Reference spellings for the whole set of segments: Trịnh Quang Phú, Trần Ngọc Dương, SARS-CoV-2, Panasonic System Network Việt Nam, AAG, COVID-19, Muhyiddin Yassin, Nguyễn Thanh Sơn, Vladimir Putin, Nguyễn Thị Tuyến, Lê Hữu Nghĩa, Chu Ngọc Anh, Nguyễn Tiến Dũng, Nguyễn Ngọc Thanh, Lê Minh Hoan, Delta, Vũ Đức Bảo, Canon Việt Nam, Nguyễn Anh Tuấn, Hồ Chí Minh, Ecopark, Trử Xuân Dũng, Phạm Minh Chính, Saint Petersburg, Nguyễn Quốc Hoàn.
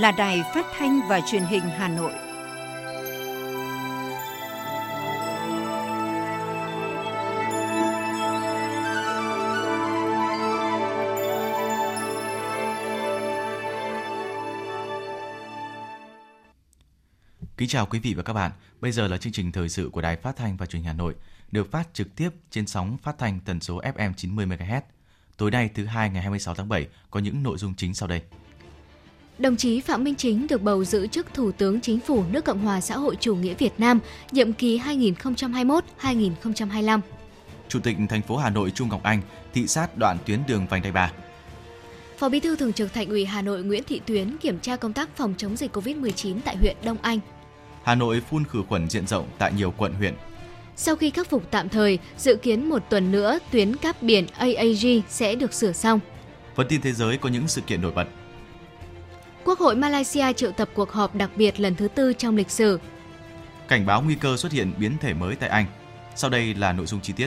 là Đài Phát thanh và Truyền hình Hà Nội. Kính chào quý vị và các bạn. Bây giờ là chương trình thời sự của Đài Phát thanh và Truyền hình Hà Nội, được phát trực tiếp trên sóng phát thanh tần số FM 90 MHz. Tối nay thứ Hai ngày 26 tháng 7 có những nội dung chính sau đây. Đồng chí Phạm Minh Chính được bầu giữ chức Thủ tướng Chính phủ nước Cộng hòa xã hội chủ nghĩa Việt Nam, nhiệm kỳ 2021-2025. Chủ tịch thành phố Hà Nội Chu Ngọc Anh thị sát đoạn tuyến đường Vành Đai 3. Phó Bí thư Thường trực Thành ủy Hà Nội Nguyễn Thị Tuyến kiểm tra công tác phòng chống dịch COVID-19 tại huyện Đông Anh. Hà Nội phun khử khuẩn diện rộng tại nhiều quận huyện. Sau khi khắc phục tạm thời, dự kiến một tuần nữa tuyến cáp biển AAG sẽ được sửa xong. Phần tin thế giới có những sự kiện nổi bật. Quốc hội Malaysia triệu tập cuộc họp đặc biệt lần thứ 4 trong lịch sử. Cảnh báo nguy cơ xuất hiện biến thể mới tại Anh. Sau đây là nội dung chi tiết.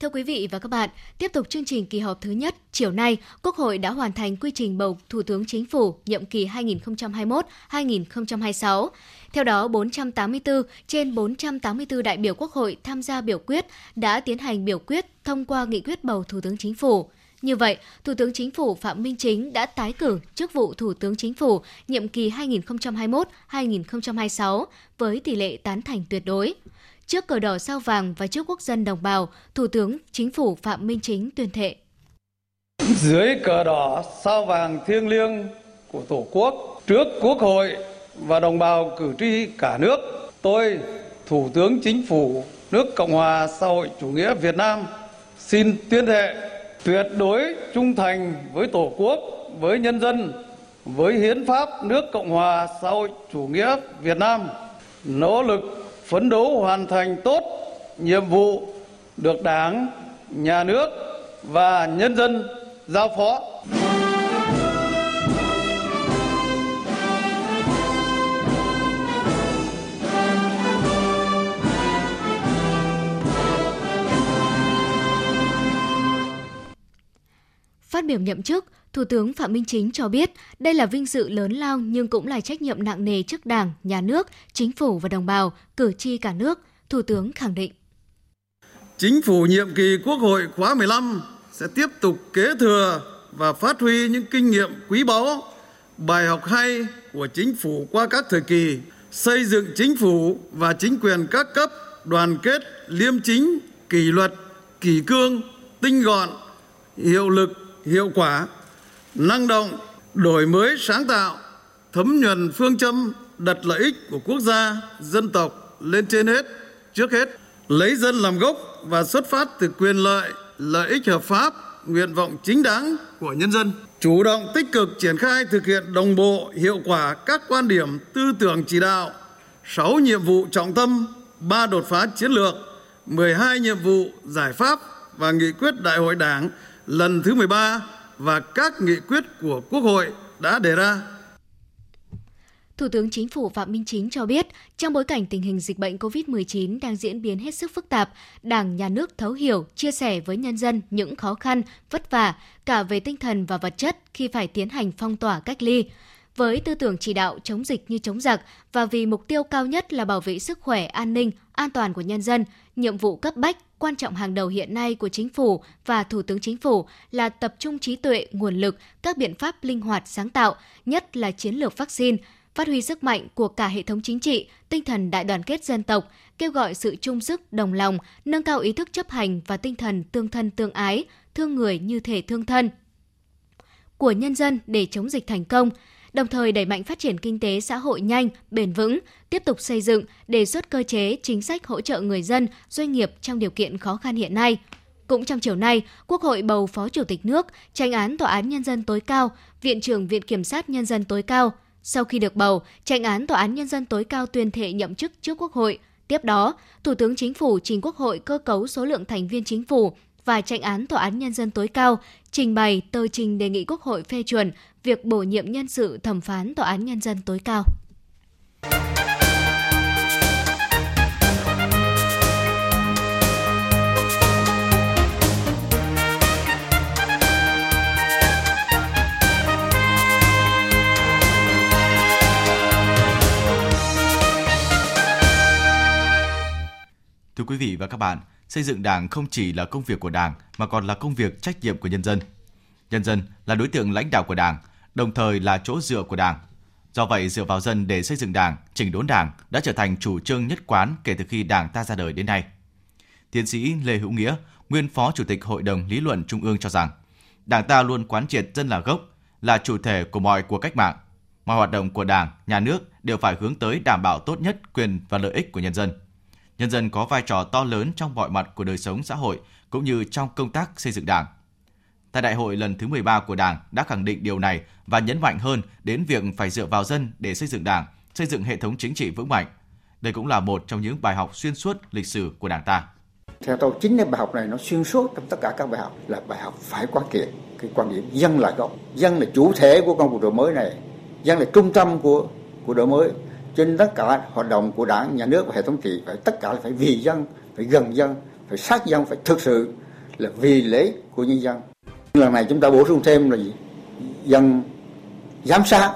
Thưa quý vị và các bạn, tiếp tục chương trình kỳ họp thứ nhất, chiều nay, Quốc hội đã hoàn thành quy trình bầu Thủ tướng Chính phủ nhiệm kỳ 2021-2026. Theo đó, 484 trên 484 đại biểu Quốc hội tham gia biểu quyết đã tiến hành biểu quyết thông qua nghị quyết bầu Thủ tướng Chính phủ. Như vậy, Thủ tướng Chính phủ Phạm Minh Chính đã tái cử chức vụ Thủ tướng Chính phủ nhiệm kỳ 2021-2026 với tỷ lệ tán thành tuyệt đối. Trước cờ đỏ sao vàng và trước quốc dân đồng bào, Thủ tướng Chính phủ Phạm Minh Chính tuyên thệ. Dưới cờ đỏ sao vàng thiêng liêng của Tổ quốc, trước Quốc hội và đồng bào cử tri cả nước, tôi, Thủ tướng Chính phủ nước Cộng hòa xã hội chủ nghĩa Việt Nam, xin tuyên thệ tuyệt đối trung thành với Tổ quốc, với nhân dân, với Hiến pháp nước Cộng hòa xã hội chủ nghĩa Việt Nam, nỗ lực phấn đấu hoàn thành tốt nhiệm vụ được Đảng, Nhà nước và nhân dân giao phó. Phát biểu nhậm chức, Thủ tướng Phạm Minh Chính cho biết đây là vinh dự lớn lao nhưng cũng là trách nhiệm nặng nề trước Đảng, Nhà nước, Chính phủ và đồng bào, cử tri cả nước. Thủ tướng khẳng định. Chính phủ nhiệm kỳ Quốc hội khóa 15 sẽ tiếp tục kế thừa và phát huy những kinh nghiệm quý báu, bài học hay của Chính phủ qua các thời kỳ, xây dựng Chính phủ và chính quyền các cấp đoàn kết, liêm chính, kỷ luật, kỷ cương, tinh gọn, hiệu lực, hiệu quả, năng động, đổi mới sáng tạo, thấm nhuần phương châm đặt lợi ích của quốc gia, dân tộc lên trên hết, trước hết, lấy dân làm gốc và xuất phát từ quyền lợi ích hợp pháp, nguyện vọng chính đáng của nhân dân. Chủ động tích cực triển khai thực hiện đồng bộ, hiệu quả các quan điểm, tư tưởng chỉ đạo, 6 nhiệm vụ trọng tâm, 3 đột phá chiến lược, 12 nhiệm vụ giải pháp và nghị quyết Đại hội Đảng lần thứ 13 và các nghị quyết của Quốc hội đã đề ra. Thủ tướng Chính phủ Phạm Minh Chính cho biết, trong bối cảnh tình hình dịch bệnh COVID-19 đang diễn biến hết sức phức tạp, Đảng, Nhà nước thấu hiểu, chia sẻ với nhân dân những khó khăn, vất vả, cả về tinh thần và vật chất khi phải tiến hành phong tỏa cách ly. Với tư tưởng chỉ đạo chống dịch như chống giặc và vì mục tiêu cao nhất là bảo vệ sức khỏe, an ninh, an toàn của nhân dân, nhiệm vụ cấp bách, quan trọng hàng đầu hiện nay của Chính phủ và Thủ tướng Chính phủ là tập trung trí tuệ, nguồn lực, các biện pháp linh hoạt, sáng tạo, nhất là chiến lược vaccine, phát huy sức mạnh của cả hệ thống chính trị, tinh thần đại đoàn kết dân tộc, kêu gọi sự chung sức, đồng lòng, nâng cao ý thức chấp hành và tinh thần tương thân tương ái, thương người như thể thương thân của nhân dân để chống dịch thành công. Đồng thời đẩy mạnh phát triển kinh tế xã hội nhanh, bền vững, tiếp tục xây dựng, đề xuất cơ chế, chính sách hỗ trợ người dân, doanh nghiệp trong điều kiện khó khăn hiện nay. Cũng trong chiều nay, Quốc hội bầu Phó Chủ tịch nước, Chánh án Tòa án Nhân dân tối cao, Viện trưởng Viện Kiểm sát Nhân dân tối cao. Sau khi được bầu, Chánh án Tòa án Nhân dân tối cao tuyên thệ nhậm chức trước Quốc hội. Tiếp đó, Thủ tướng Chính phủ trình Quốc hội cơ cấu số lượng thành viên Chính phủ và Chánh án Tòa án Nhân dân tối cao trình bày tờ trình đề nghị Quốc hội phê chuẩn việc bổ nhiệm nhân sự thẩm phán Tòa án Nhân dân tối cao. Thưa quý vị và các bạn, xây dựng Đảng không chỉ là công việc của Đảng mà còn là công việc trách nhiệm của nhân dân. Nhân dân là đối tượng lãnh đạo của Đảng, đồng thời là chỗ dựa của Đảng. Do vậy, dựa vào dân để xây dựng Đảng, chỉnh đốn Đảng đã trở thành chủ trương nhất quán kể từ khi Đảng ta ra đời đến nay. Tiến sĩ Lê Hữu Nghĩa, nguyên Phó Chủ tịch Hội đồng Lý luận Trung ương cho rằng, Đảng ta luôn quán triệt dân là gốc, là chủ thể của mọi cuộc cách mạng. Mọi hoạt động của Đảng, Nhà nước đều phải hướng tới đảm bảo tốt nhất quyền và lợi ích của nhân dân. Nhân dân có vai trò to lớn trong mọi mặt của đời sống xã hội cũng như trong công tác xây dựng Đảng. Tại Đại hội lần thứ 13 của Đảng đã khẳng định điều này và nhấn mạnh hơn đến việc phải dựa vào dân để xây dựng Đảng, xây dựng hệ thống chính trị vững mạnh. Đây cũng là một trong những bài học xuyên suốt lịch sử của Đảng ta. Theo tôi, chính cái bài học này nó xuyên suốt trong tất cả các bài học, là bài học phải quán triệt cái quan điểm dân là gốc, dân là chủ thể của công cuộc đổi mới này, dân là trung tâm của đổi mới. Trên tất cả hoạt động của Đảng, Nhà nước và hệ thống trị, tất cả là phải vì dân, phải gần dân, phải sát dân, phải thực sự là vì lợi ích của nhân dân. Lần này chúng ta bổ sung thêm là gì? Dân giám sát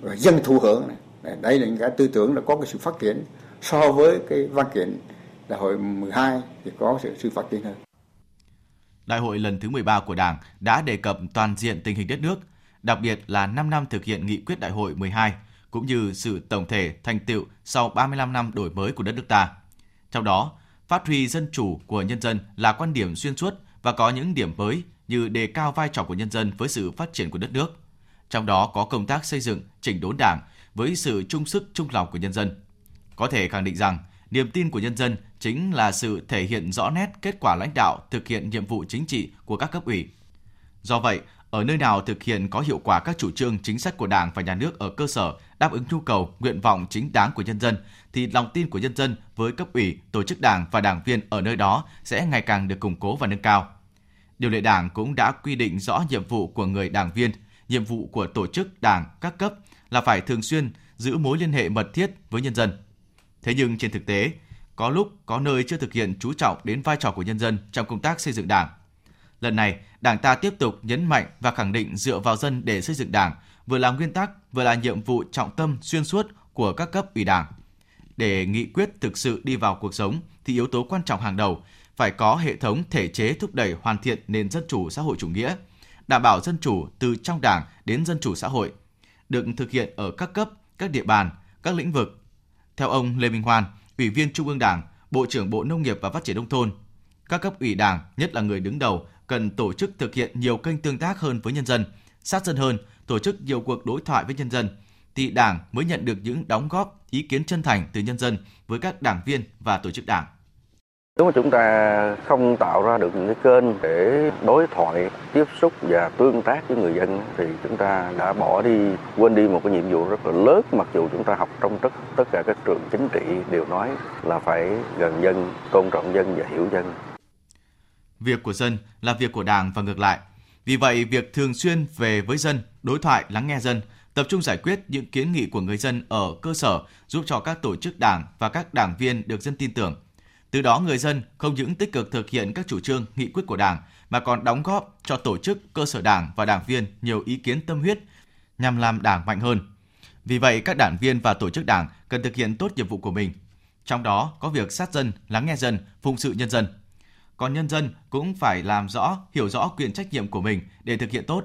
và dân thụ hưởng này. Đây là những cái tư tưởng là có cái sự phát triển so với cái văn kiện Đại hội 12 thì có sự phát triển hơn. Đại hội lần thứ 13 của Đảng đã đề cập toàn diện tình hình đất nước, đặc biệt là 5 năm thực hiện nghị quyết Đại hội 12, cũng như sự tổng thể thành tựu sau 35 năm đổi mới của đất nước ta. Trong đó, phát huy dân chủ của nhân dân là quan điểm xuyên suốt và có những điểm mới như đề cao vai trò của nhân dân với sự phát triển của đất nước. Trong đó có công tác xây dựng, chỉnh đốn Đảng với sự chung sức chung lòng của nhân dân. Có thể khẳng định rằng, niềm tin của nhân dân chính là sự thể hiện rõ nét kết quả lãnh đạo thực hiện nhiệm vụ chính trị của các cấp ủy. Do vậy, ở nơi nào thực hiện có hiệu quả các chủ trương chính sách của Đảng và Nhà nước ở cơ sở đáp ứng nhu cầu, nguyện vọng chính đáng của nhân dân, thì lòng tin của nhân dân với cấp ủy, tổ chức Đảng và đảng viên ở nơi đó sẽ ngày càng được củng cố và nâng cao. Điều lệ Đảng cũng đã quy định rõ nhiệm vụ của người đảng viên, nhiệm vụ của tổ chức Đảng các cấp là phải thường xuyên giữ mối liên hệ mật thiết với nhân dân. Thế nhưng trên thực tế, có lúc có nơi chưa thực hiện chú trọng đến vai trò của nhân dân trong công tác xây dựng Đảng. Lần này, Đảng ta tiếp tục nhấn mạnh và khẳng định dựa vào dân để xây dựng Đảng, vừa là nguyên tắc, vừa là nhiệm vụ trọng tâm xuyên suốt của các cấp ủy Đảng. Để nghị quyết thực sự đi vào cuộc sống thì yếu tố quan trọng hàng đầu phải có hệ thống thể chế thúc đẩy hoàn thiện nền dân chủ xã hội chủ nghĩa, đảm bảo dân chủ từ trong Đảng đến dân chủ xã hội, được thực hiện ở các cấp, các địa bàn, các lĩnh vực. Theo ông Lê Minh Hoan, Ủy viên Trung ương Đảng, Bộ trưởng Bộ Nông nghiệp và Phát triển Nông thôn, các cấp ủy Đảng, nhất là người đứng đầu, cần tổ chức thực hiện nhiều kênh tương tác hơn với nhân dân, sát dân hơn, tổ chức nhiều cuộc đối thoại với nhân dân, thì Đảng mới nhận được những đóng góp, ý kiến chân thành từ nhân dân với các đảng viên và tổ chức Đảng. Nếu mà chúng ta không tạo ra được những cái kênh để đối thoại, tiếp xúc và tương tác với người dân thì chúng ta đã quên đi một cái nhiệm vụ rất là lớn, mặc dù chúng ta học trong tất cả các trường chính trị đều nói là phải gần dân, tôn trọng dân và hiểu dân. Việc của dân là việc của Đảng và ngược lại. Vì vậy, việc thường xuyên về với dân, đối thoại, lắng nghe dân, tập trung giải quyết những kiến nghị của người dân ở cơ sở giúp cho các tổ chức Đảng và các đảng viên được dân tin tưởng. Từ đó người dân không những tích cực thực hiện các chủ trương, nghị quyết của Đảng mà còn đóng góp cho tổ chức, cơ sở Đảng và đảng viên nhiều ý kiến tâm huyết nhằm làm Đảng mạnh hơn. Vì vậy, các đảng viên và tổ chức Đảng cần thực hiện tốt nhiệm vụ của mình. Trong đó có việc sát dân, lắng nghe dân, phụng sự nhân dân. Còn nhân dân cũng phải làm rõ, hiểu rõ quyền trách nhiệm của mình để thực hiện tốt.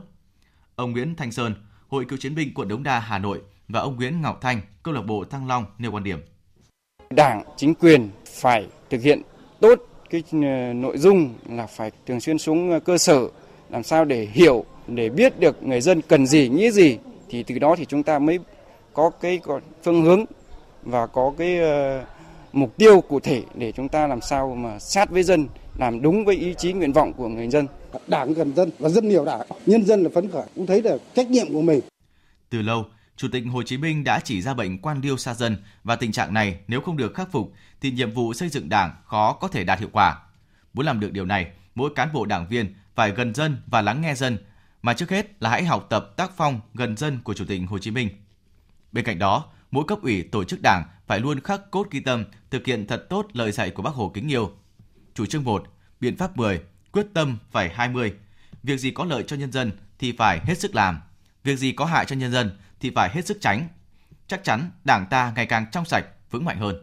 Ông Nguyễn Thanh Sơn, Hội Cựu chiến binh quận Đống Đa, Hà Nội và ông Nguyễn Ngọc Thanh, câu lạc bộ Thăng Long nêu quan điểm. Đảng, chính quyền phải thực hiện tốt cái nội dung là phải thường xuyên xuống cơ sở, làm sao để hiểu, để biết được người dân cần gì, nghĩ gì, thì từ đó thì chúng ta mới có cái phương hướng và có cái mục tiêu cụ thể để chúng ta làm sao mà sát với dân, làm đúng với ý chí nguyện vọng của người dân. Đảng gần dân và dân hiểu Đảng, nhân dân là phấn khởi, cũng thấy được trách nhiệm của mình. Từ lâu, Chủ tịch Hồ Chí Minh đã chỉ ra bệnh quan liêu xa dân và tình trạng này nếu không được khắc phục thì nhiệm vụ xây dựng Đảng khó có thể đạt hiệu quả. Muốn làm được điều này, mỗi cán bộ đảng viên phải gần dân và lắng nghe dân, mà trước hết là hãy học tập tác phong gần dân của Chủ tịch Hồ Chí Minh. Bên cạnh đó, mỗi cấp ủy tổ chức Đảng phải luôn khắc cốt ghi tâm thực hiện thật tốt lời dạy của Bác Hồ kính yêu. Chủ trương 1, biện pháp 10, quyết tâm phải 20. Việc gì có lợi cho nhân dân thì phải hết sức làm, việc gì có hại cho nhân dân thì phải hết sức tránh. Chắc chắn Đảng ta ngày càng trong sạch, vững mạnh hơn.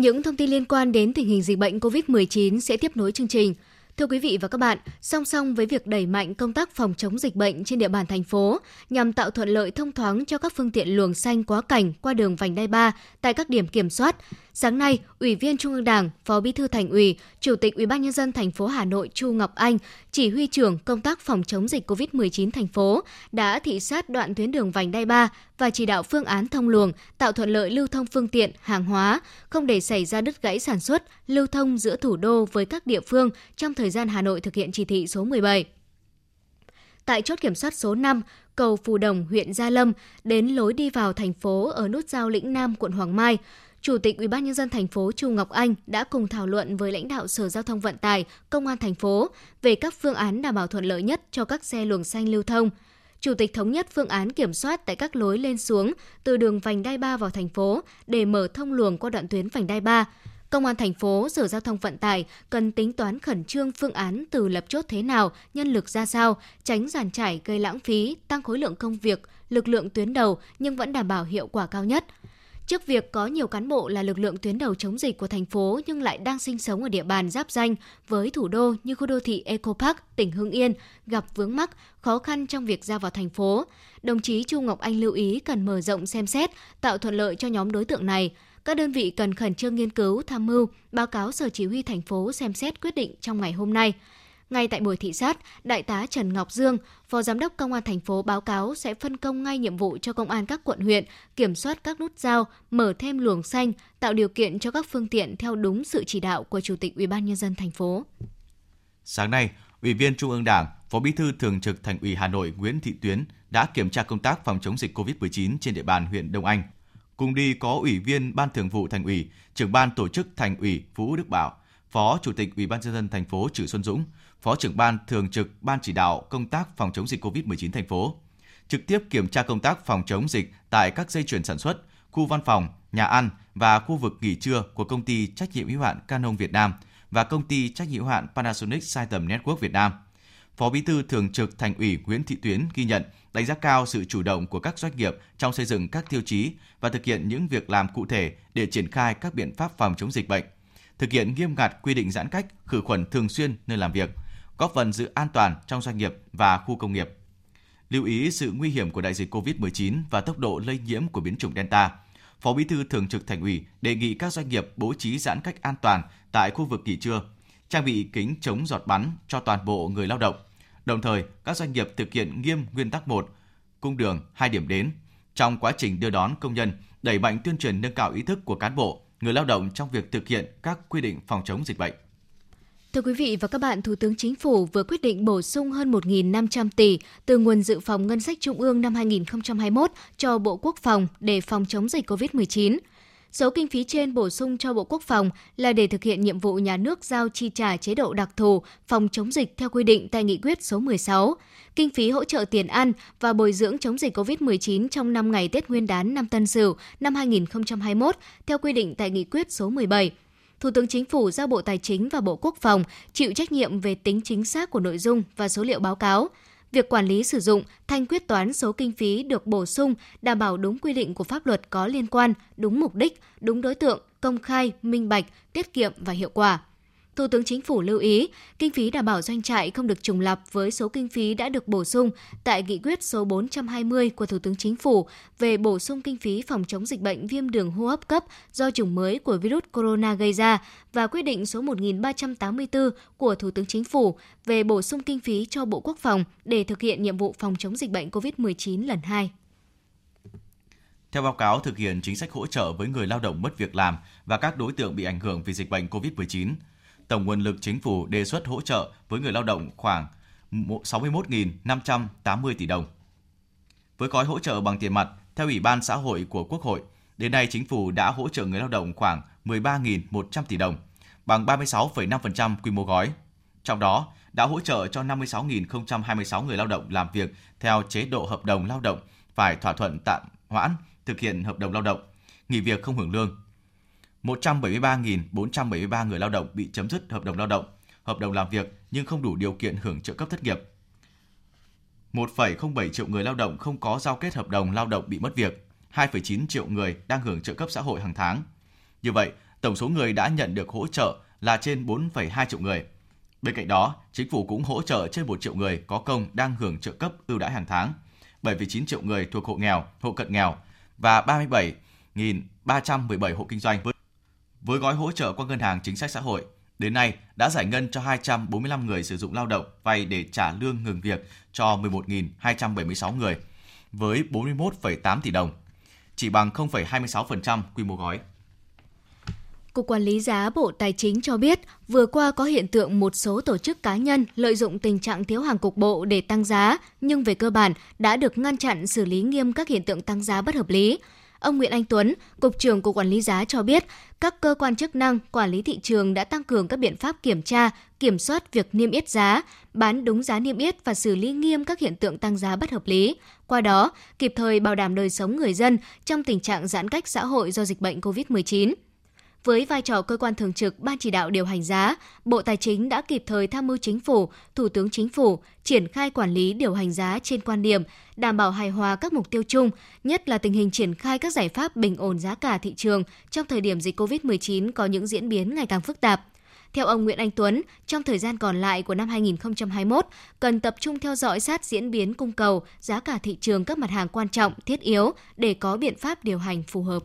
Những thông tin liên quan đến tình hình dịch bệnh COVID-19 sẽ tiếp nối chương trình. Thưa quý vị và các bạn, song song với việc đẩy mạnh công tác phòng chống dịch bệnh trên địa bàn thành phố nhằm tạo thuận lợi thông thoáng cho các phương tiện luồng xanh quá cảnh qua đường vành đai 3 tại các điểm kiểm soát, sáng nay, Ủy viên Trung ương Đảng, Phó Bí thư Thành ủy, Chủ tịch UBND thành phố Hà Nội Chu Ngọc Anh, chỉ huy trưởng công tác phòng chống dịch COVID-19 thành phố, đã thị sát đoạn tuyến đường vành đai 3 và chỉ đạo phương án thông luồng, tạo thuận lợi lưu thông phương tiện, hàng hóa, không để xảy ra đứt gãy sản xuất, lưu thông giữa thủ đô với các địa phương trong thời gian Hà Nội thực hiện chỉ thị số 17. Tại chốt kiểm soát số 5, cầu Phù Đồng, huyện Gia Lâm, đến lối đi vào thành phố ở nút giao Lĩnh Nam, quận Hoàng Mai, Chủ tịch UBND thành phố Chu Ngọc Anh đã cùng thảo luận với lãnh đạo Sở Giao thông Vận tải, Công an thành phố về các phương án đảm bảo thuận lợi nhất cho các xe luồng xanh lưu thông. Chủ tịch thống nhất phương án kiểm soát tại các lối lên xuống từ đường vành đai 3 vào thành phố để mở thông luồng qua đoạn tuyến vành đai 3. Công an thành phố, Sở Giao thông Vận tải cần tính toán khẩn trương phương án từ lập chốt thế nào, nhân lực ra sao, tránh giàn trải gây lãng phí, tăng khối lượng công việc, lực lượng tuyến đầu nhưng vẫn đảm bảo hiệu quả cao nhất. Trước việc có nhiều cán bộ là lực lượng tuyến đầu chống dịch của thành phố nhưng lại đang sinh sống ở địa bàn giáp ranh với thủ đô như khu đô thị Ecopark, tỉnh Hưng Yên, gặp vướng mắc, khó khăn trong việc ra vào thành phố, đồng chí Chu Ngọc Anh lưu ý cần mở rộng xem xét, tạo thuận lợi cho nhóm đối tượng này. Các đơn vị cần khẩn trương nghiên cứu, tham mưu, báo cáo Sở Chỉ huy thành phố xem xét quyết định trong ngày hôm nay. Ngay tại buổi thị sát, Đại tá Trần Ngọc Dương, Phó Giám đốc Công an thành phố báo cáo sẽ phân công ngay nhiệm vụ cho công an các quận huyện kiểm soát các nút giao, mở thêm luồng xanh, tạo điều kiện cho các phương tiện theo đúng sự chỉ đạo của Chủ tịch UBND thành phố. Sáng nay, Ủy viên Trung ương Đảng, Phó Bí thư Thường trực Thành ủy Hà Nội Nguyễn Thị Tuyến đã kiểm tra công tác phòng chống dịch COVID-19 trên địa bàn huyện Đông Anh. Cùng đi có Ủy viên Ban Thường vụ Thành ủy, Trưởng ban Tổ chức Thành ủy Vũ Đức Bảo, Phó Chủ tịch UBND thành phố Trử Xuân Dũng, Phó trưởng ban thường trực Ban chỉ đạo công tác phòng chống dịch COVID-19 thành phố, trực tiếp kiểm tra công tác phòng chống dịch tại các dây chuyền sản xuất, khu văn phòng, nhà ăn và khu vực nghỉ trưa của công ty trách nhiệm hữu hạn Canon Việt Nam và công ty trách nhiệm hữu hạn Panasonic System Network Việt Nam. Phó Bí thư Thường trực Thành ủy Nguyễn Thị Tuyến ghi nhận, đánh giá cao sự chủ động của các doanh nghiệp trong xây dựng các tiêu chí và thực hiện những việc làm cụ thể để triển khai các biện pháp phòng chống dịch bệnh, thực hiện nghiêm ngặt quy định giãn cách, khử khuẩn thường xuyên nơi làm việc, góp phần giữ an toàn trong doanh nghiệp và khu công nghiệp. Lưu ý sự nguy hiểm của đại dịch COVID-19 và tốc độ lây nhiễm của biến chủng Delta, Phó Bí thư Thường trực Thành ủy đề nghị các doanh nghiệp bố trí giãn cách an toàn tại khu vực nghỉ trưa, trang bị kính chống giọt bắn cho toàn bộ người lao động. Đồng thời, các doanh nghiệp thực hiện nghiêm nguyên tắc 1, cung đường 2 điểm đến. Trong quá trình đưa đón công nhân, đẩy mạnh tuyên truyền nâng cao ý thức của cán bộ, người lao động trong việc thực hiện các quy định phòng chống dịch bệnh. Thưa quý vị và các bạn, Thủ tướng Chính phủ vừa quyết định bổ sung hơn 1.500 tỷ từ nguồn dự phòng ngân sách trung ương năm 2021 cho Bộ Quốc phòng để phòng chống dịch COVID-19. Số kinh phí trên bổ sung cho Bộ Quốc phòng là để thực hiện nhiệm vụ nhà nước giao chi trả chế độ đặc thù phòng chống dịch theo quy định tại nghị quyết số 16, kinh phí hỗ trợ tiền ăn và bồi dưỡng chống dịch COVID-19 trong 5 ngày Tết Nguyên đán năm Tân Sửu năm 2021 theo quy định tại nghị quyết số 17. Thủ tướng Chính phủ giao Bộ Tài chính và Bộ Quốc phòng chịu trách nhiệm về tính chính xác của nội dung và số liệu báo cáo. Việc quản lý sử dụng, thanh quyết toán số kinh phí được bổ sung đảm bảo đúng quy định của pháp luật có liên quan, đúng mục đích, đúng đối tượng, công khai, minh bạch, tiết kiệm và hiệu quả. Thủ tướng Chính phủ lưu ý, kinh phí đảm bảo doanh trại không được trùng lặp với số kinh phí đã được bổ sung tại nghị quyết số 420 của Thủ tướng Chính phủ về bổ sung kinh phí phòng chống dịch bệnh viêm đường hô hấp cấp do chủng mới của virus corona gây ra và quyết định số 1384 của Thủ tướng Chính phủ về bổ sung kinh phí cho Bộ Quốc phòng để thực hiện nhiệm vụ phòng chống dịch bệnh COVID-19 lần 2. Theo báo cáo thực hiện chính sách hỗ trợ với người lao động mất việc làm và các đối tượng bị ảnh hưởng vì dịch bệnh COVID-19, tổng nguồn lực chính phủ đề xuất hỗ trợ với người lao động khoảng 61.580 tỷ đồng. Với gói hỗ trợ bằng tiền mặt, theo Ủy ban Xã hội của Quốc hội, đến nay chính phủ đã hỗ trợ người lao động khoảng 13.100 tỷ đồng, bằng 36,5% quy mô gói. Trong đó, đã hỗ trợ cho 56.026 người lao động làm việc theo chế độ hợp đồng lao động phải thỏa thuận tạm hoãn thực hiện hợp đồng lao động, nghỉ việc không hưởng lương. 173.473 người lao động bị chấm dứt hợp đồng lao động, hợp đồng làm việc nhưng không đủ điều kiện hưởng trợ cấp thất nghiệp. 1,07 triệu người lao động không có giao kết hợp đồng lao động bị mất việc, 2,9 triệu người đang hưởng trợ cấp xã hội hàng tháng. Như vậy, tổng số người đã nhận được hỗ trợ là trên 4,2 triệu người. Bên cạnh đó, chính phủ cũng hỗ trợ trên 1 triệu người có công đang hưởng trợ cấp ưu đãi hàng tháng, 7,9 triệu người thuộc hộ nghèo, hộ cận nghèo và 37.317 hộ kinh doanh. Với gói hỗ trợ qua Ngân hàng Chính sách Xã hội, đến nay đã giải ngân cho 245 người sử dụng lao động vay để trả lương ngừng việc cho 11.276 người với 41,8 tỷ đồng, chỉ bằng 0,26% quy mô gói. Cục Quản lý giá Bộ Tài chính cho biết, vừa qua có hiện tượng một số tổ chức cá nhân lợi dụng tình trạng thiếu hàng cục bộ để tăng giá, nhưng về cơ bản đã được ngăn chặn xử lý nghiêm các hiện tượng tăng giá bất hợp lý. Ông Nguyễn Anh Tuấn, Cục trưởng Cục Quản lý giá cho biết, các cơ quan chức năng, quản lý thị trường đã tăng cường các biện pháp kiểm tra, kiểm soát việc niêm yết giá, bán đúng giá niêm yết và xử lý nghiêm các hiện tượng tăng giá bất hợp lý. Qua đó, kịp thời bảo đảm đời sống người dân trong tình trạng giãn cách xã hội do dịch bệnh COVID-19. Với vai trò cơ quan thường trực Ban Chỉ đạo điều hành giá, Bộ Tài chính đã kịp thời tham mưu Chính phủ, Thủ tướng Chính phủ triển khai quản lý điều hành giá trên quan điểm đảm bảo hài hòa các mục tiêu chung, nhất là tình hình triển khai các giải pháp bình ổn giá cả thị trường trong thời điểm dịch COVID-19 có những diễn biến ngày càng phức tạp. Theo ông Nguyễn Anh Tuấn, trong thời gian còn lại của năm 2021, cần tập trung theo dõi sát diễn biến cung cầu, giá cả thị trường các mặt hàng quan trọng, thiết yếu để có biện pháp điều hành phù hợp.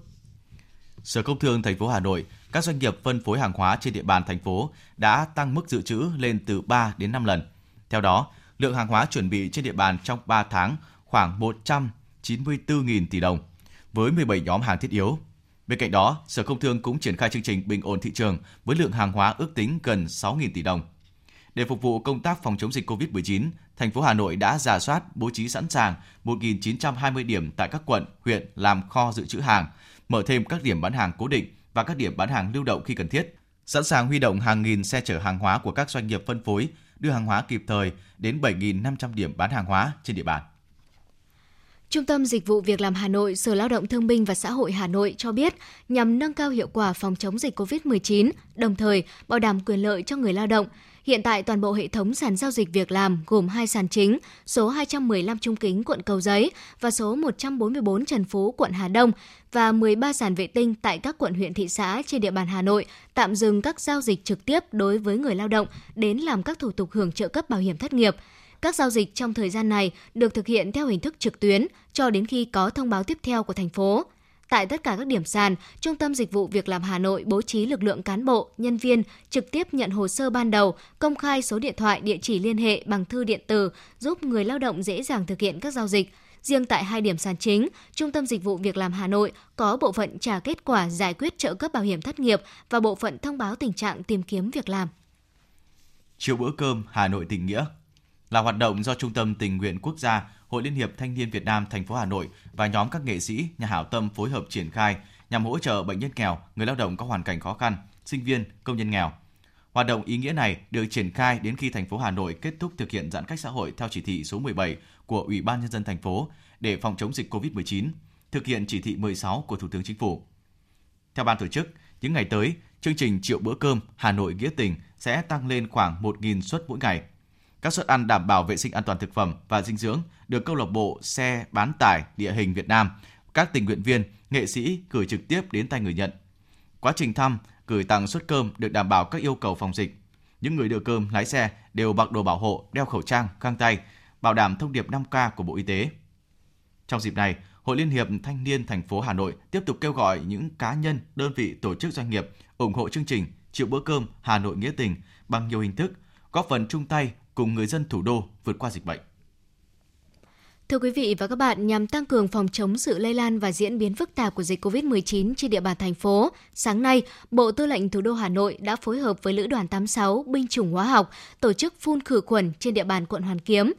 Sở Công Thương thành phố Hà Nội, các doanh nghiệp phân phối hàng hóa trên địa bàn thành phố đã tăng mức dự trữ lên từ 3 đến 5 lần. Theo đó, lượng hàng hóa chuẩn bị trên địa bàn trong 3 tháng khoảng 194.000 tỷ đồng, với 17 nhóm hàng thiết yếu. Bên cạnh đó, Sở Công Thương cũng triển khai chương trình bình ổn thị trường với lượng hàng hóa ước tính gần 6.000 tỷ đồng. Để phục vụ công tác phòng chống dịch COVID-19, thành phố Hà Nội đã rà soát, bố trí sẵn sàng 1.920 điểm tại các quận, huyện làm kho dự trữ hàng, mở thêm các điểm bán hàng cố định và các điểm bán hàng lưu động khi cần thiết, sẵn sàng huy động hàng nghìn xe chở hàng hóa của các doanh nghiệp phân phối, đưa hàng hóa kịp thời đến 7.500 điểm bán hàng hóa trên địa bàn. Trung tâm Dịch vụ Việc làm Hà Nội, Sở Lao động Thương binh và Xã hội Hà Nội cho biết, nhằm nâng cao hiệu quả phòng chống dịch COVID-19, đồng thời bảo đảm quyền lợi cho người lao động, hiện tại toàn bộ hệ thống sàn giao dịch việc làm gồm 2 sàn chính, số 215 Trung Kính, quận Cầu Giấy và số 144 Trần Phú, quận Hà Đông và 13 sàn vệ tinh tại các quận, huyện, thị xã trên địa bàn Hà Nội tạm dừng các giao dịch trực tiếp đối với người lao động đến làm các thủ tục hưởng trợ cấp bảo hiểm thất nghiệp. Các giao dịch trong thời gian này được thực hiện theo hình thức trực tuyến cho đến khi có thông báo tiếp theo của thành phố. Tại tất cả các điểm sàn, Trung tâm Dịch vụ Việc làm Hà Nội bố trí lực lượng cán bộ, nhân viên trực tiếp nhận hồ sơ ban đầu, công khai số điện thoại, địa chỉ liên hệ bằng thư điện tử, giúp người lao động dễ dàng thực hiện các giao dịch. Riêng tại 2 điểm sàn chính, Trung tâm Dịch vụ Việc làm Hà Nội có bộ phận trả kết quả giải quyết trợ cấp bảo hiểm thất nghiệp và bộ phận thông báo tình trạng tìm kiếm việc làm. Chiều bữa cơm Hà Nội tình nghĩa là hoạt động do Trung tâm Tình nguyện Quốc gia, Hội Liên hiệp Thanh niên Việt Nam thành phố Hà Nội và nhóm các nghệ sĩ, nhà hảo tâm phối hợp triển khai nhằm hỗ trợ bệnh nhân nghèo, người lao động có hoàn cảnh khó khăn, sinh viên, công nhân nghèo. Hoạt động ý nghĩa này được triển khai đến khi thành phố Hà Nội kết thúc thực hiện giãn cách xã hội theo chỉ thị số 17 của Ủy ban Nhân dân thành phố để phòng chống dịch COVID-19, thực hiện chỉ thị 16 của Thủ tướng Chính phủ. Theo ban tổ chức, những ngày tới, chương trình Triệu bữa cơm Hà Nội nghĩa tình sẽ tăng lên khoảng 1.000 suất mỗi ngày. Các suất ăn đảm bảo vệ sinh an toàn thực phẩm và dinh dưỡng được câu lạc bộ xe bán tải địa hình Việt Nam, các tình nguyện viên, nghệ sĩ gửi trực tiếp đến tay người nhận. Quá trình thăm, gửi tặng suất cơm được đảm bảo các yêu cầu phòng dịch. Những người đưa cơm, lái xe đều mặc đồ bảo hộ, đeo khẩu trang, găng tay, bảo đảm thông điệp 5K của Bộ Y tế. Trong dịp này, Hội Liên hiệp Thanh niên thành phố Hà Nội tiếp tục kêu gọi những cá nhân, đơn vị, tổ chức doanh nghiệp ủng hộ chương trình Triệu bữa cơm Hà Nội nghĩa tình bằng nhiều hình thức, góp phần chung tay cùng người dân thủ đô vượt qua dịch bệnh. Thưa quý vị và các bạn, nhằm tăng cường phòng chống sự lây lan và diễn biến phức tạp của dịch COVID-19 trên địa bàn thành phố, sáng nay, Bộ Tư lệnh Thủ đô Hà Nội đã phối hợp với Lữ đoàn 86 binh chủng hóa học tổ chức phun khử khuẩn trên địa bàn quận Hoàn Kiếm.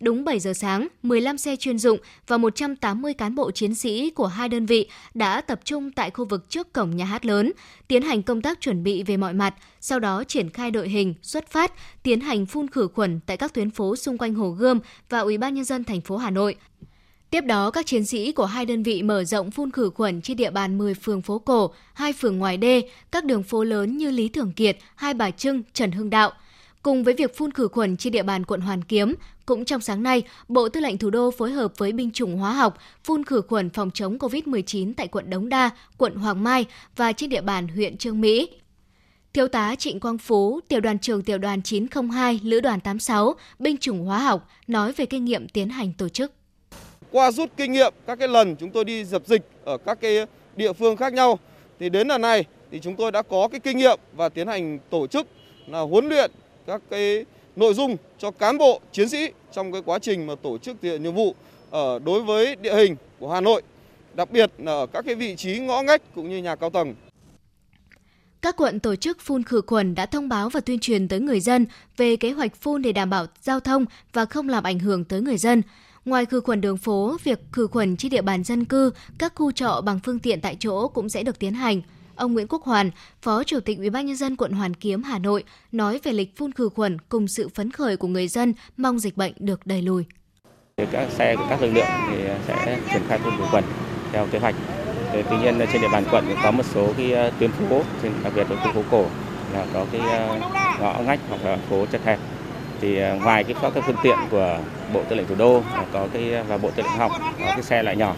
Đúng 7 giờ sáng, 15 xe chuyên dụng và 180 cán bộ chiến sĩ của hai đơn vị đã tập trung tại khu vực trước cổng nhà hát lớn, tiến hành công tác chuẩn bị về mọi mặt, sau đó triển khai đội hình, xuất phát, tiến hành phun khử khuẩn tại các tuyến phố xung quanh Hồ Gươm và Ủy ban Nhân dân thành phố Hà Nội. Tiếp đó, các chiến sĩ của hai đơn vị mở rộng phun khử khuẩn trên địa bàn 10 phường phố cổ, 2 phường ngoài đê, các đường phố lớn như Lý Thường Kiệt, Hai Bà Trưng, Trần Hưng Đạo. Cùng với việc phun khử khuẩn trên địa bàn quận Hoàn Kiếm, cũng trong sáng nay, Bộ Tư lệnh Thủ đô phối hợp với binh chủng hóa học phun khử khuẩn phòng chống COVID-19 tại quận Đống Đa, quận Hoàng Mai và trên địa bàn huyện Chương Mỹ. Thiếu tá Trịnh Quang Phú, tiểu đoàn trưởng tiểu đoàn 902, lữ đoàn 86, binh chủng hóa học nói về kinh nghiệm tiến hành tổ chức. Qua rút kinh nghiệm các lần chúng tôi đi dập dịch ở các địa phương khác nhau, thì đến lần này thì chúng tôi đã có kinh nghiệm và tiến hành tổ chức là huấn luyện các nội dung cho cán bộ chiến sĩ trong quá trình mà tổ chức thực hiện nhiệm vụ ở đối với địa hình của Hà Nội, đặc biệt là ở các vị trí ngõ ngách cũng như nhà cao tầng. Các quận tổ chức phun khử khuẩn đã thông báo và tuyên truyền tới người dân về kế hoạch phun để đảm bảo giao thông và không làm ảnh hưởng tới người dân. Ngoài khử khuẩn đường phố, việc khử khuẩn trên địa bàn dân cư, các khu trọ bằng phương tiện tại chỗ cũng sẽ được tiến hành. Ông Nguyễn Quốc Hoàn, Phó Chủ tịch UBND quận Hoàn Kiếm, Hà Nội, nói về lịch phun khử khuẩn cùng sự phấn khởi của người dân mong dịch bệnh được đẩy lùi. Các xe của các lực lượng thì sẽ triển khai phun khử khuẩn theo kế hoạch. Tuy nhiên trên địa bàn quận có một số tuyến phố, đặc biệt là tuyến phố cổ là có ngõ ngách hoặc là phố chật hẹp. Thì ngoài các phương tiện của Bộ Tư lệnh Thủ đô có và Bộ Tư lệnh học có xe lại nhỏ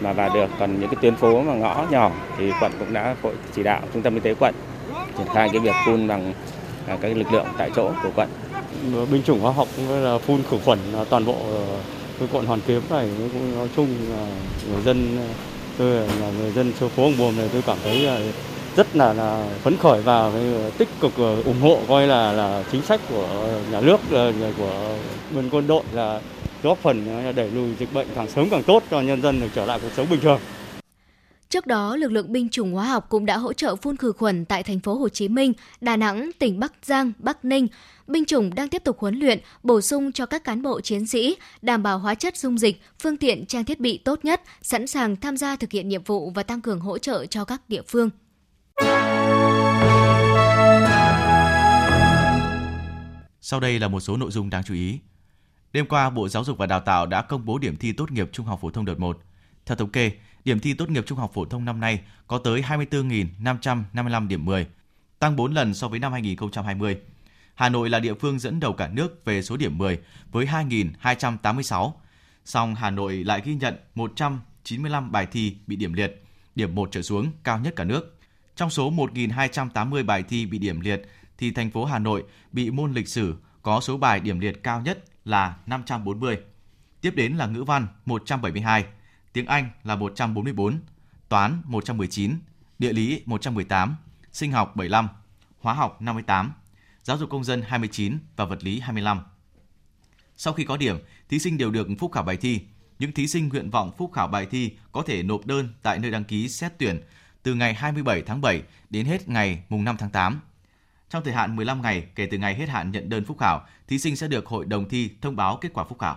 mà vào được, còn những tuyến phố mà ngõ nhỏ thì quận cũng đã chỉ đạo trung tâm y tế quận triển khai việc phun bằng các lực lượng tại chỗ của quận. Binh chủng hóa học cũng là phun khử khuẩn toàn bộ quận Hoàn Kiếm này, cũng nói chung là người dân người dân phố Hàng Buồm này tôi cảm thấy rất là phấn khởi và tích cực ủng hộ coi là chính sách của nhà nước của bên quân đội là góp phần đẩy lùi dịch bệnh càng sớm càng tốt cho nhân dân được trở lại cuộc sống bình thường. Trước đó, lực lượng binh chủng hóa học cũng đã hỗ trợ phun khử khuẩn tại thành phố Hồ Chí Minh, Đà Nẵng, tỉnh Bắc Giang, Bắc Ninh. Binh chủng đang tiếp tục huấn luyện, bổ sung cho các cán bộ chiến sĩ, đảm bảo hóa chất dung dịch, phương tiện trang thiết bị tốt nhất, sẵn sàng tham gia thực hiện nhiệm vụ và tăng cường hỗ trợ cho các địa phương. Sau đây là một số nội dung đáng chú ý. Đêm qua, Bộ Giáo dục và Đào tạo đã công bố điểm thi tốt nghiệp trung học phổ thông đợt 1. Theo thống kê, điểm thi tốt nghiệp trung học phổ thông năm nay có tới 24.555 điểm 10, tăng 4 lần so với năm 2020. Hà Nội là địa phương dẫn đầu cả nước về số điểm 10 với 2.286. Song Hà Nội lại ghi nhận 195 bài thi bị điểm liệt, điểm 1 trở xuống, cao nhất cả nước. Trong số 1.280 bài thi bị điểm liệt thì thành phố Hà Nội bị môn lịch sử có số bài điểm liệt cao nhất là 540. Tiếp đến là ngữ văn 172, tiếng Anh là 144, toán 119, địa lý 118, sinh học 75, hóa học 58, giáo dục công dân 29 và vật lý 25. Sau khi có điểm, thí sinh đều được phúc khảo bài thi. Những thí sinh nguyện vọng phúc khảo bài thi có thể nộp đơn tại nơi đăng ký xét tuyển từ ngày 27 tháng 7 đến hết ngày 5 tháng 8. Trong thời hạn 15 ngày kể từ ngày hết hạn nhận đơn phúc khảo, thí sinh sẽ được hội đồng thi thông báo kết quả phúc khảo.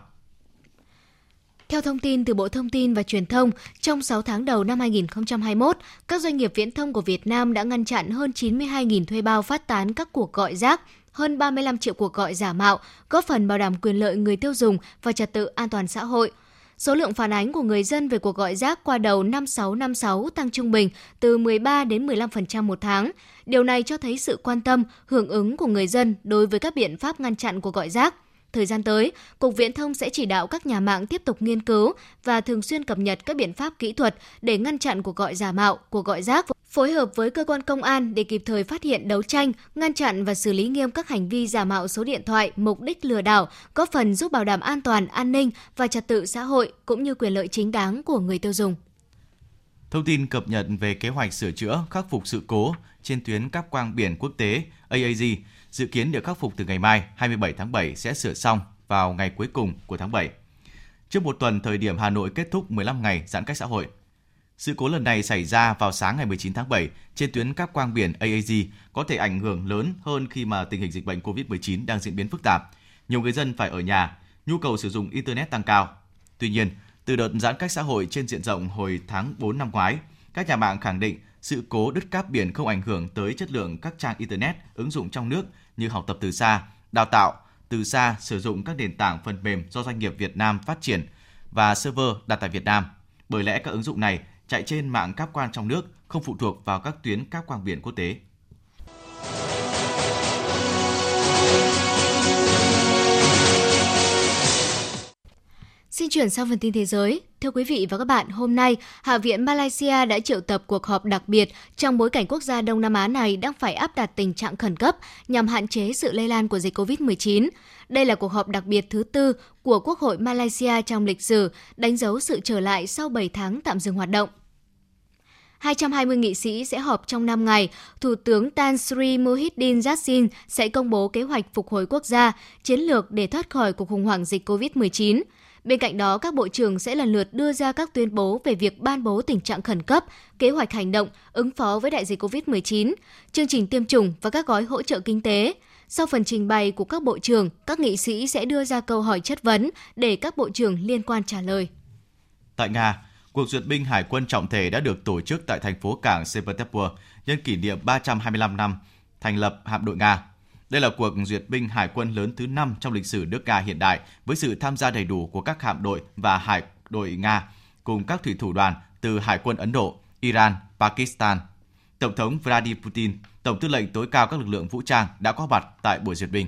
Theo thông tin từ Bộ Thông tin và Truyền thông, trong 6 tháng đầu năm 2021, các doanh nghiệp viễn thông của Việt Nam đã ngăn chặn hơn 92.000 thuê bao phát tán các cuộc gọi rác, hơn 35 triệu cuộc gọi giả mạo, góp phần bảo đảm quyền lợi người tiêu dùng và trật tự an toàn xã hội. Số lượng phản ánh của người dân về cuộc gọi rác qua đầu 5656 tăng trung bình từ 13 đến 15% một tháng. Điều này cho thấy sự quan tâm, hưởng ứng của người dân đối với các biện pháp ngăn chặn cuộc gọi rác. Thời gian tới, Cục Viễn thông sẽ chỉ đạo các nhà mạng tiếp tục nghiên cứu và thường xuyên cập nhật các biện pháp kỹ thuật để ngăn chặn cuộc gọi giả mạo, cuộc gọi rác, phối hợp với cơ quan công an để kịp thời phát hiện, đấu tranh, ngăn chặn và xử lý nghiêm các hành vi giả mạo số điện thoại, mục đích lừa đảo, góp phần giúp bảo đảm an toàn, an ninh và trật tự xã hội cũng như quyền lợi chính đáng của người tiêu dùng. Thông tin cập nhật về kế hoạch sửa chữa, khắc phục sự cố trên tuyến cáp quang biển quốc tế AAG dự kiến được khắc phục từ ngày mai 27 tháng 7 sẽ sửa xong vào ngày cuối cùng của tháng 7. Trước một tuần, thời điểm Hà Nội kết thúc 15 ngày giãn cách xã hội. Sự cố lần này xảy ra vào sáng ngày 19 tháng 7 trên tuyến cáp quang biển AAG có thể ảnh hưởng lớn hơn khi mà tình hình dịch bệnh COVID-19 đang diễn biến phức tạp. Nhiều người dân phải ở nhà, nhu cầu sử dụng Internet tăng cao. Tuy nhiên, từ đợt giãn cách xã hội trên diện rộng hồi tháng 4 năm ngoái, các nhà mạng khẳng định sự cố đứt cáp biển không ảnh hưởng tới chất lượng các trang Internet, ứng dụng trong nước như học tập từ xa, đào tạo từ xa, sử dụng các nền tảng phần mềm do doanh nghiệp Việt Nam phát triển và server đặt tại Việt Nam. Bởi lẽ các ứng dụng này chạy trên mạng cáp quang trong nước, không phụ thuộc vào các tuyến cáp quang biển quốc tế. chuyển sang phần tin thế giới. Thưa quý vị và các bạn, hôm nay, Hạ viện Malaysia đã triệu tập cuộc họp đặc biệt trong bối cảnh quốc gia Đông Nam Á này đang phải áp đặt tình trạng khẩn cấp nhằm hạn chế sự lây lan của dịch COVID-19. Đây là cuộc họp đặc biệt thứ tư của Quốc hội Malaysia trong lịch sử, đánh dấu sự trở lại sau 7 tháng tạm dừng hoạt động. 220 nghị sĩ sẽ họp trong 5 ngày. Thủ tướng Tan Sri Muhyiddin Yassin sẽ công bố kế hoạch phục hồi quốc gia, chiến lược để thoát khỏi cuộc khủng hoảng dịch COVID-19. Bên cạnh đó, các bộ trưởng sẽ lần lượt đưa ra các tuyên bố về việc ban bố tình trạng khẩn cấp, kế hoạch hành động, ứng phó với đại dịch COVID-19, chương trình tiêm chủng và các gói hỗ trợ kinh tế. Sau phần trình bày của các bộ trưởng, các nghị sĩ sẽ đưa ra câu hỏi chất vấn để các bộ trưởng liên quan trả lời. Tại Nga, cuộc duyệt binh hải quân trọng thể đã được tổ chức tại thành phố cảng Saint Petersburg nhân kỷ niệm 325 năm thành lập hạm đội Nga. Đây là cuộc duyệt binh hải quân lớn thứ 5 trong lịch sử nước Nga hiện đại với sự tham gia đầy đủ của các hạm đội và hải đội Nga cùng các thủy thủ đoàn từ Hải quân Ấn Độ, Iran, Pakistan. Tổng thống Vladimir Putin, Tổng tư lệnh tối cao các lực lượng vũ trang đã có mặt tại buổi duyệt binh.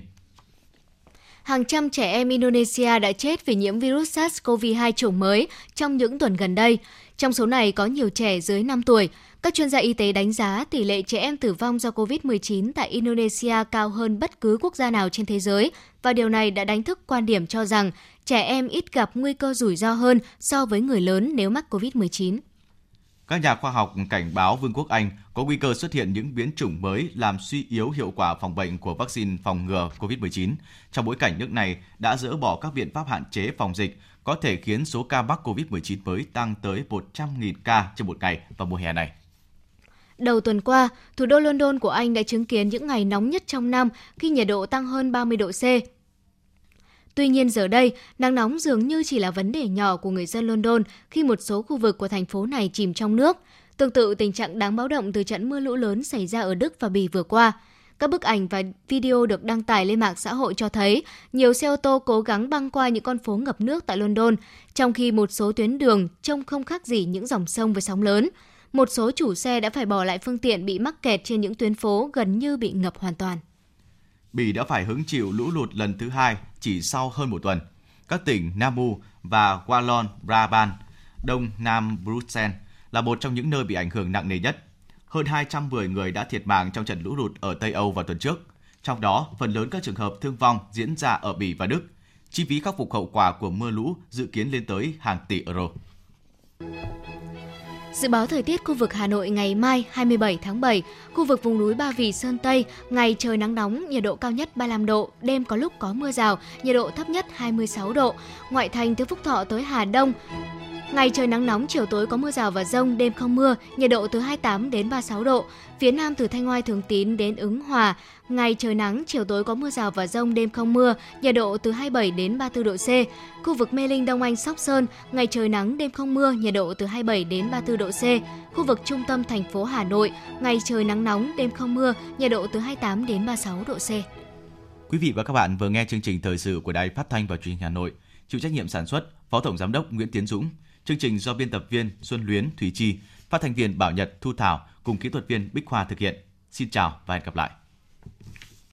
Hàng trăm trẻ em Indonesia đã chết vì nhiễm virus SARS-CoV-2 chủng mới trong những tuần gần đây. Trong số này có nhiều trẻ dưới 5 tuổi. Các chuyên gia y tế đánh giá tỷ lệ trẻ em tử vong do COVID-19 tại Indonesia cao hơn bất cứ quốc gia nào trên thế giới, và điều này đã đánh thức quan điểm cho rằng trẻ em ít gặp nguy cơ rủi ro hơn so với người lớn nếu mắc COVID-19. Các nhà khoa học cảnh báo Vương quốc Anh có nguy cơ xuất hiện những biến chủng mới làm suy yếu hiệu quả phòng bệnh của vaccine phòng ngừa COVID-19. Trong bối cảnh nước này đã dỡ bỏ các biện pháp hạn chế phòng dịch, có thể khiến số ca mắc COVID-19 mới tăng tới 100.000 ca trên một ngày vào mùa hè này. Đầu tuần qua, thủ đô London của Anh đã chứng kiến những ngày nóng nhất trong năm khi nhiệt độ tăng hơn 30 độ C. Tuy nhiên giờ đây, nắng nóng dường như chỉ là vấn đề nhỏ của người dân London khi một số khu vực của thành phố này chìm trong nước. Tương tự, tình trạng đáng báo động từ trận mưa lũ lớn xảy ra ở Đức và Bỉ vừa qua. Các bức ảnh và video được đăng tải lên mạng xã hội cho thấy nhiều xe ô tô cố gắng băng qua những con phố ngập nước tại London, trong khi một số tuyến đường trông không khác gì những dòng sông với sóng lớn. Một số chủ xe đã phải bỏ lại phương tiện bị mắc kẹt trên những tuyến phố gần như bị ngập hoàn toàn. Bỉ đã phải hứng chịu lũ lụt lần thứ 2 chỉ sau hơn một tuần. Các tỉnh Namur và Wallon-Brabant, Đông Nam Bruxelles là một trong những nơi bị ảnh hưởng nặng nề nhất. Hơn 210 người đã thiệt mạng trong trận lũ lụt ở Tây Âu vào tuần trước. Trong đó, phần lớn các trường hợp thương vong diễn ra ở Bỉ và Đức. Chi phí khắc phục hậu quả của mưa lũ dự kiến lên tới hàng tỷ euro. Dự báo thời tiết khu vực Hà Nội ngày mai 27 tháng 7, khu vực vùng núi Ba Vì, Sơn Tây, ngày trời nắng nóng, nhiệt độ cao nhất 35 độ, đêm có lúc có mưa rào, nhiệt độ thấp nhất 26 độ. Ngoại thành từ Phúc Thọ tới Hà Đông, ngày trời nắng nóng, chiều tối có mưa rào và dông, đêm không mưa, nhiệt độ từ 28 đến 36 độ. Phía Nam từ Thanh Oai, Thường Tín đến Ứng Hòa, ngày trời nắng, chiều tối có mưa rào và dông, đêm không mưa, nhiệt độ từ 27 đến 34 độ C. Khu vực Mê Linh, Đông Anh, Sóc Sơn, ngày trời nắng, đêm không mưa, nhiệt độ từ 27 đến 34 độ C. Khu vực trung tâm thành phố Hà Nội, ngày trời nắng nóng, đêm không mưa, nhiệt độ từ 28 đến 36 độ C. Quý vị và các bạn vừa nghe chương trình thời sự của Đài Phát thanh và Truyền hình Hà Nội, chịu trách nhiệm sản xuất Phó Tổng giám đốc Nguyễn Tiến Dũng. Chương trình do biên tập viên Xuân Luyến, Thủy Chi, phát thanh viên Bảo Nhật, Thu Thảo cùng kỹ thuật viên Bích Hoa thực hiện. Xin chào và hẹn gặp lại.